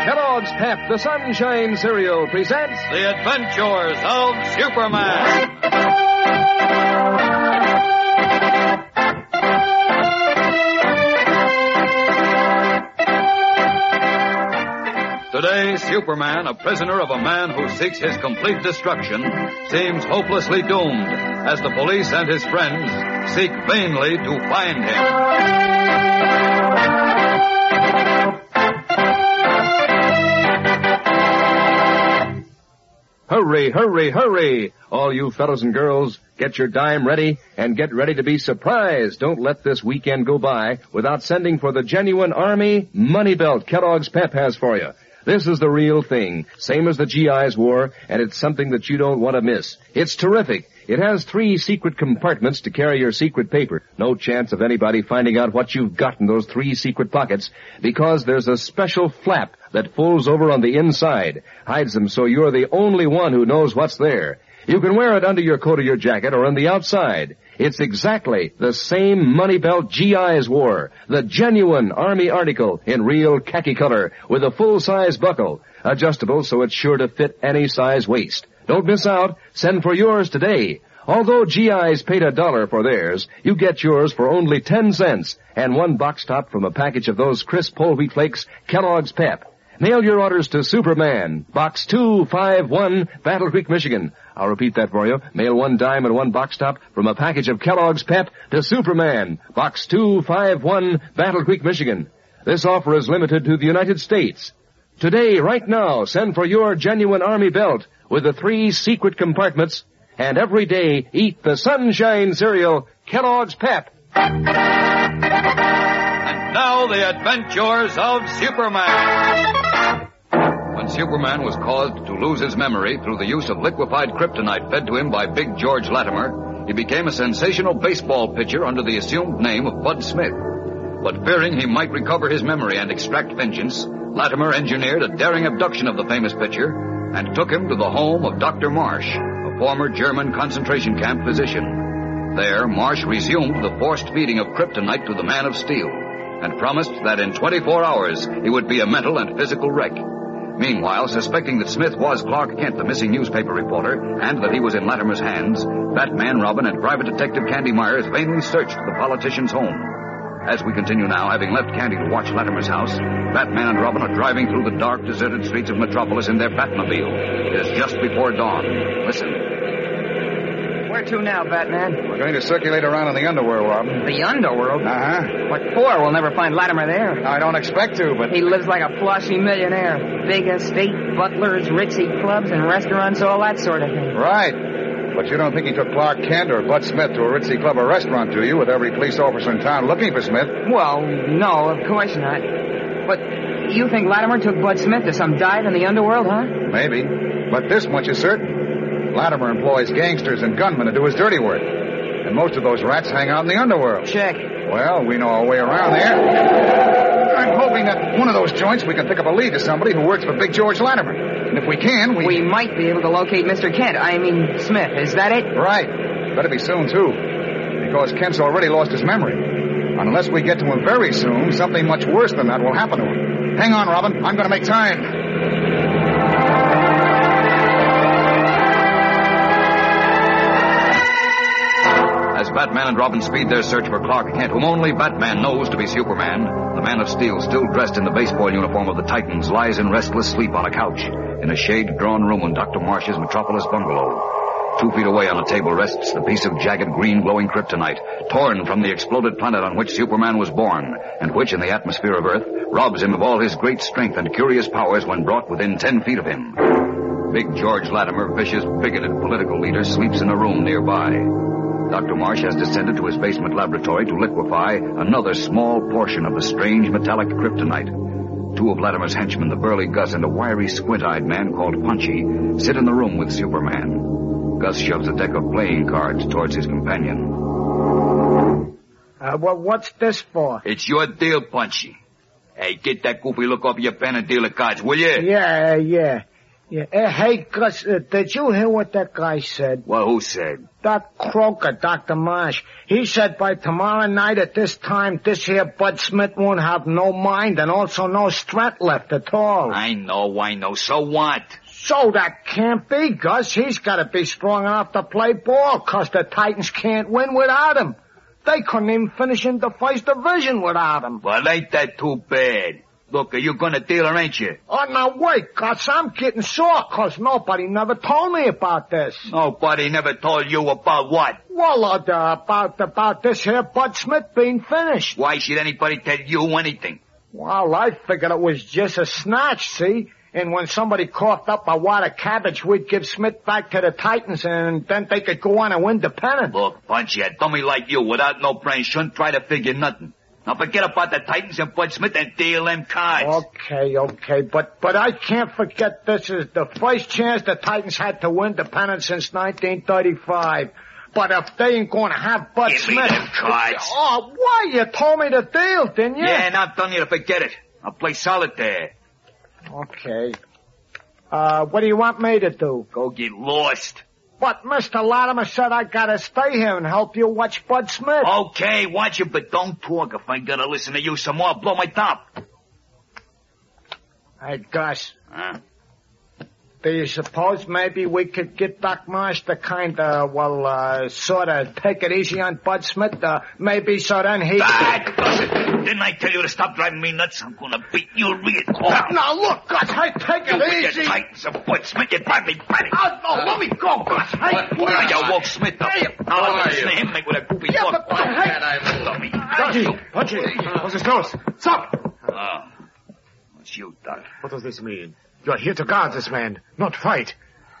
Kellogg's Pep, the Sunshine Cereal, presents The Adventures of Superman. Today, Superman, a prisoner of a man who seeks his complete destruction, seems hopelessly doomed as the police and his friends seek vainly to find him. Hurry, hurry, hurry! All you fellas and girls, get your dime ready and get ready to be surprised. Don't let this weekend go by without sending for the genuine Army Money Belt Kellogg's Pep has for you. This is the real thing, same as the GIs wore, and it's something that you don't want to miss. It's terrific. It has 3 secret compartments to carry your secret paper. No chance of anybody finding out what you've got in those 3 secret pockets, because there's a special flap that folds over on the inside, hides them so you're the only one who knows what's there. You can wear it under your coat or your jacket or on the outside. It's exactly the same Money Belt GIs wore, the genuine Army article in real khaki color with a full-size buckle, adjustable so it's sure to fit any size waist. Don't miss out. Send for yours today. Although GIs paid $1 for theirs, you get yours for only 10 cents and 1 box top from a package of those crisp whole wheat flakes, Kellogg's Pep. Mail your orders to Superman, Box 251, Battle Creek, Michigan. I'll repeat that for you. Mail 1 dime and 1 box top from a package of Kellogg's Pep to Superman, Box 251, Battle Creek, Michigan. This offer is limited to the United States. Today, right now, send for your genuine Army belt with the 3 secret compartments, and every day, eat the Sunshine Cereal, Kellogg's Pep. And now, the adventures of Superman. When Superman was caused to lose his memory through the use of liquefied kryptonite fed to him by Big George Latimer, he became a sensational baseball pitcher under the assumed name of Bud Smith. But fearing he might recover his memory and extract vengeance, Latimer engineered a daring abduction of the famous pitcher and took him to the home of Dr. Marsh, a former German concentration camp physician. There, Marsh resumed the forced feeding of kryptonite to the Man of Steel and promised that in 24 hours he would be a mental and physical wreck. Meanwhile, suspecting that Smith was Clark Kent, the missing newspaper reporter, and that he was in Latimer's hands, Batman, Robin, and Private Detective Candy Myers vainly searched the politician's home. As we continue now, having left Candy to watch Latimer's house, Batman and Robin are driving through the dark, deserted streets of Metropolis in their Batmobile. It is just before dawn. Listen. Where to now, Batman? We're going to circulate around in the underworld, Robin. The underworld? Uh-huh. What for? We'll never find Latimer there. I don't expect to, but... He lives like a floshy millionaire. Big estate, butlers, ritzy clubs, and restaurants, all that sort of thing. Right. But you don't think he took Clark Kent or Bud Smith to a ritzy club or restaurant, do you, with every police officer in town looking for Smith? Well, no, of course not. But you think Latimer took Bud Smith to some dive in the underworld, huh? Maybe. But this much is certain. Latimer employs gangsters and gunmen to do his dirty work. And most of those rats hang out in the underworld. Check. Well, we know our way around there. I'm hoping that one of those joints we can pick up a lead to somebody who works for Big George Latimer. And if we can, we... We might be able to locate Mr. Kent. I mean, Smith. Is that it? Right. Better be soon, too. Because Kent's already lost his memory. Unless we get to him very soon, something much worse than that will happen to him. Hang on, Robin. I'm going to make time. Batman and Robin speed their search for Clark Kent, whom only Batman knows to be Superman. The Man of Steel, still dressed in the baseball uniform of the Titans, lies in restless sleep on a couch in a shade-drawn room in Dr. Marsh's Metropolis bungalow. 2 feet away on a table rests the piece of jagged green glowing kryptonite, torn from the exploded planet on which Superman was born, and which, in the atmosphere of Earth, robs him of all his great strength and curious powers when brought within 10 feet of him. Big George Latimer, vicious, bigoted political leader, sleeps in a room nearby. Dr. Marsh has descended to his basement laboratory to liquefy another small portion of the strange metallic kryptonite. Two of Latimer's henchmen, the burly Gus and a wiry, squint-eyed man called Punchy, sit in the room with Superman. Gus shoves a deck of playing cards towards his companion. What's this for? It's your deal, Punchy. Hey, get that goofy look off your pen and deal the cards, will you? Yeah. Hey, Gus, did you hear what that guy said? Well, who said? That croaker, Dr. Marsh. He said by tomorrow night at this time, this here Bud Smith won't have no mind and also no strength left at all. I know. So what? So that can't be, Gus. He's got to be strong enough to play ball, because the Titans can't win without him. They couldn't even finish in the first division without him. Well, ain't that too bad? Look, are you going to deal or ain't you? Oh, now, wait, Gus, I'm getting sore, because nobody never told me about this. Nobody never told you about what? Well, about this here Bud Smith being finished. Why should anybody tell you anything? Well, I figured it was just a snatch, see? And when somebody coughed up a wad of cabbage, we'd give Smith back to the Titans, and then they could go on and win independent. Look, Punchy, a dummy like you without no brain shouldn't try to figure nothing. Now forget about the Titans and Bud Smith and deal them cards. Okay, but I can't forget this is the first chance the Titans had to win independent since 1935. But if they ain't going to have Bud Smith... Give me them cards. Oh, why? You told me the deal, didn't you? Yeah, and I'm telling you to forget it. I'll play solitaire. Okay. What do you want me to do? Go get lost. But Mr. Latimer said I gotta stay here and help you watch Bud Smith. Okay, watch it, but don't talk. If I gotta listen to you some more, I'll blow my top. Hey, Gus. Huh? Do you suppose maybe we could get Doc Marsh to kinda take it easy on Bud Smith? Maybe so then he... That does it! Didn't I tell you to stop driving me nuts? I'm gonna beat you real hard. Now look, Gus, hey, take it easy! You with your Titans of Bud Smith, you drive me batty! Oh, no, let me go, Gus! Hey, where you woke Smith up? Hey, now let me listen to him make with a goofy talk. Yeah, but hey! Punchy! What's this nose? Stop! It's you, Doc. What does this mean? You are here to guard this man, not fight.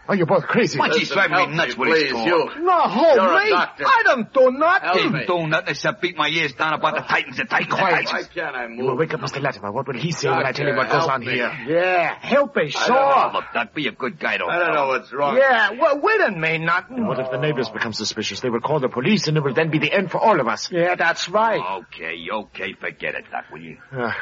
Are you both crazy? Punchy's driving me nuts with his talk. No, hold me. I don't do nothing. You do nothing except beat my ears down about the Titans. Quiet. Why can't I move? You will wake up Mr. Latimer. What will he say when I tell him what goes on here? Yeah, help me, sure. Look, Doc, be a good guy, don't you? I don't know what's wrong. Yeah, well, we didn't mean nothing. And what if the neighbors become suspicious? They will call the police, and it will then be the end for all of us. Yeah, that's right. Okay, forget it, Doc, will you?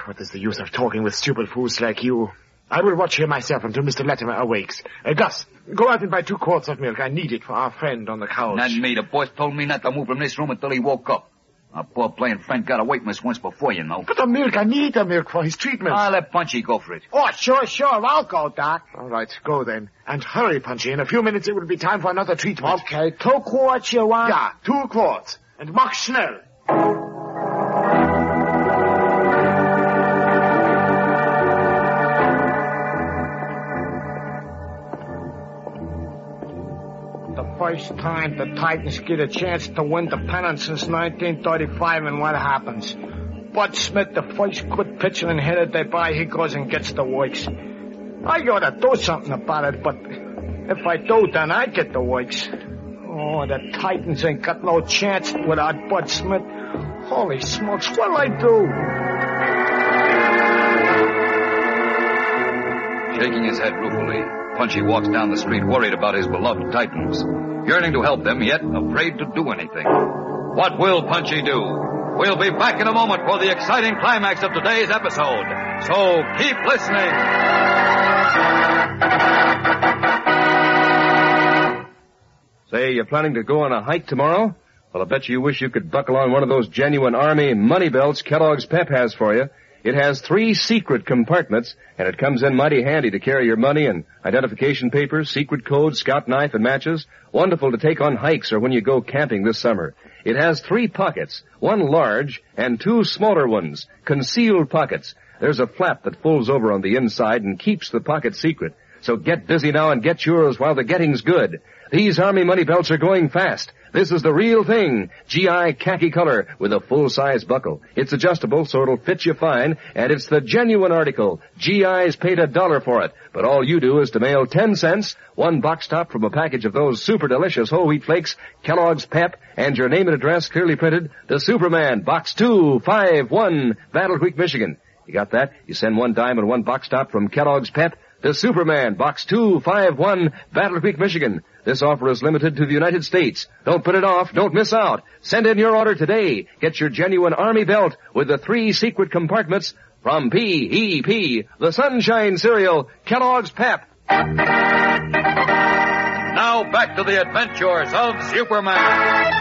What is the use of talking with stupid fools like you? I will watch here myself until Mr. Latimer awakes. Gus, go out and buy 2 quarts of milk. I need it for our friend on the couch. Not me. The boss told me not to move from this room until he woke up. Our poor playing friend got a weight miss once before, you know. But the milk, I need the milk for his treatment. I'll let Punchy go for it. Oh, sure. I'll go, Doc. All right, go then. And hurry, Punchy. In a few minutes, it will be time for another treatment. Okay, 2 quarts you want? Yeah, 2 quarts. And mach schnell. First time the Titans get a chance to win the pennant since 1935, and what happens? Bud Smith, the first good pitcher and hitter they buy, he goes and gets the works. I ought to do something about it, but if I do, then I get the works. Oh, the Titans ain't got no chance without Bud Smith. Holy smokes, what'll I do? Shaking his head ruefully, Punchy walks down the street worried about his beloved Titans. Yearning to help them, yet afraid to do anything. What will Punchy do? We'll be back in a moment for the exciting climax of today's episode. So keep listening. Say, you're planning to go on a hike tomorrow? Well, I bet you wish you could buckle on one of those genuine Army money belts Kellogg's Pep has for you. It has 3 secret compartments, and it comes in mighty handy to carry your money and identification papers, secret codes, scout knife, and matches. Wonderful to take on hikes or when you go camping this summer. It has 3 pockets, one large and 2 smaller ones, concealed pockets. There's a flap that folds over on the inside and keeps the pocket secret. So get busy now and get yours while the getting's good. These Army money belts are going fast. This is the real thing. GI khaki color with a full-size buckle. It's adjustable, so it'll fit you fine, and it's the genuine article. GI's paid $1 for it, but all you do is to mail 10 cents, 1 box top from a package of those super delicious whole wheat flakes, Kellogg's Pep, and your name and address clearly printed, The Superman, Box 251, Battle Creek, Michigan. You got that? You send one dime and one box top from Kellogg's Pep to Superman, Box 251, Battle Creek, Michigan. This offer is limited to the United States. Don't put it off. Don't miss out. Send in your order today. Get your genuine Army belt with the 3 secret compartments from P.E.P., the Sunshine Cereal, Kellogg's Pep. Now back to the adventures of Superman.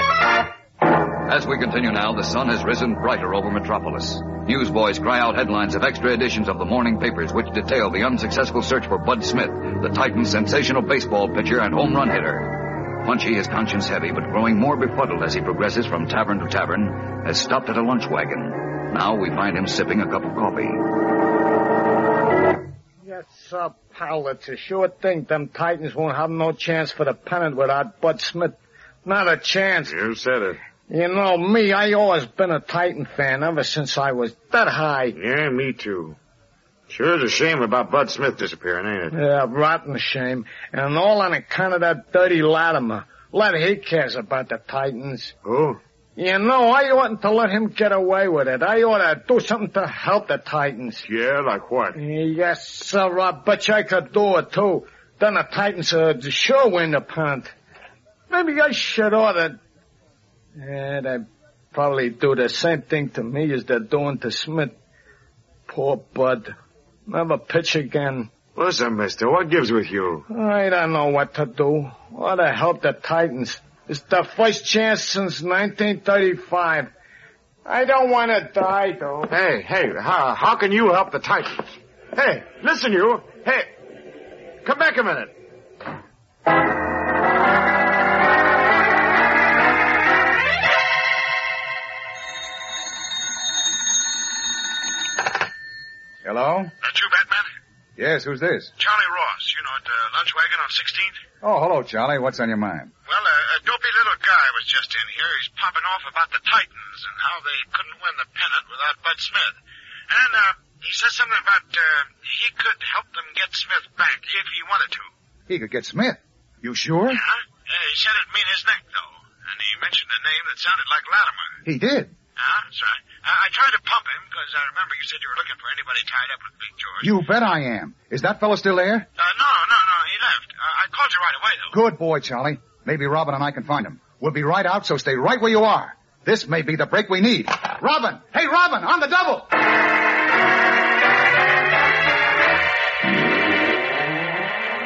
As we continue now, the sun has risen brighter over Metropolis. Newsboys cry out headlines of extra editions of the morning papers which detail the unsuccessful search for Bud Smith, the Titans' sensational baseball pitcher and home run hitter. Punchy, his conscience heavy, but growing more befuddled as he progresses from tavern to tavern, has stopped at a lunch wagon. Now we find him sipping a cup of coffee. Yes, up, pal. It's a sure thing them Titans won't have no chance for the pennant without Bud Smith. Not a chance. You said it. You know, me, I always been a Titan fan ever since I was that high. Yeah, me too. Sure is a shame about Bud Smith disappearing, ain't it? Yeah, rotten shame. And all on account of that dirty Latimer. Let he cares about the Titans. Who? You know, I oughtn't to let him get away with it. I ought to do something to help the Titans. Yeah, like what? Yes, sir, I bet you I could do it, too. Then the Titans would sure win the pennant. Maybe I should order... Yeah, they probably do the same thing to me as they're doing to Smith. Poor Bud. Never pitch again. Listen, mister, what gives with you? I don't know what to do. Ought to help the Titans. It's the first chance since 1935. I don't want to die, though. Hey, how can you help the Titans? Hey, listen, you. Hey, come back a minute. Hello? That you, Batman? Yes, who's this? Charlie Ross, you know, at the lunch wagon on 16th. Oh, hello, Charlie. What's on your mind? Well, a dopey little guy was just in here. He's popping off about the Titans and how they couldn't win the pennant without Bud Smith. And he said something about he could help them get Smith back if he wanted to. He could get Smith? You sure? Yeah. He said it'd mean his neck, though. And he mentioned a name that sounded like Latimer. He did? Huh? That's right. I tried to pump him, because I remember you said you were looking for anybody tied up with Big George. You bet I am. Is that fellow still there? No, he left. I called you right away, though. Good boy, Charlie. Maybe Robin and I can find him. We'll be right out, so stay right where you are. This may be the break we need. Robin! Hey, Robin! On the double!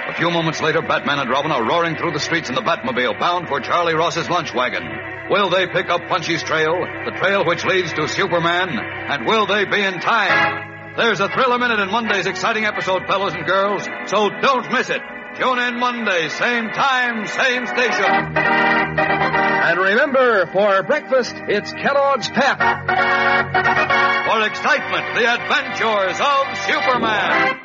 A few moments later, Batman and Robin are roaring through the streets in the Batmobile, bound for Charlie Ross's lunch wagon. Will they pick up Punchy's trail, the trail which leads to Superman, and will they be in time? There's a thrill a minute in Monday's exciting episode, fellows and girls, so don't miss it. Tune in Monday, same time, same station. And remember, for breakfast, it's Kellogg's Pep. For excitement, the adventures of Superman.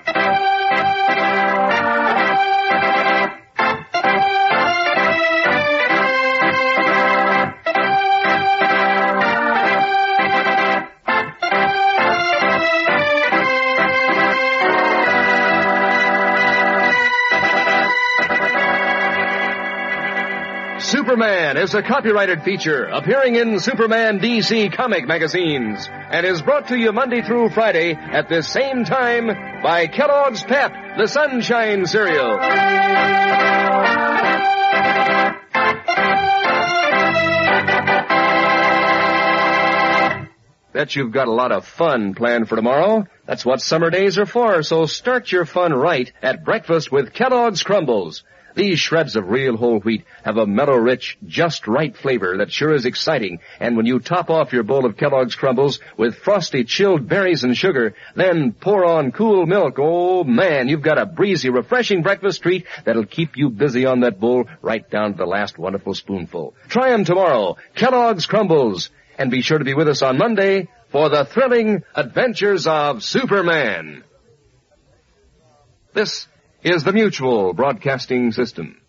Superman is a copyrighted feature appearing in Superman DC comic magazines and is brought to you Monday through Friday at this same time by Kellogg's Pep, the Sunshine Cereal. Bet you've got a lot of fun planned for tomorrow. That's what summer days are for, so start your fun right at breakfast with Kellogg's Crumbles. These shreds of real whole wheat have a mellow-rich, just-right flavor that sure is exciting. And when you top off your bowl of Kellogg's Crumbles with frosty chilled berries and sugar, then pour on cool milk, oh, man, you've got a breezy, refreshing breakfast treat that'll keep you busy on that bowl right down to the last wonderful spoonful. Try 'em tomorrow, Kellogg's Crumbles. And be sure to be with us on Monday for the thrilling adventures of Superman. This is the Mutual Broadcasting System.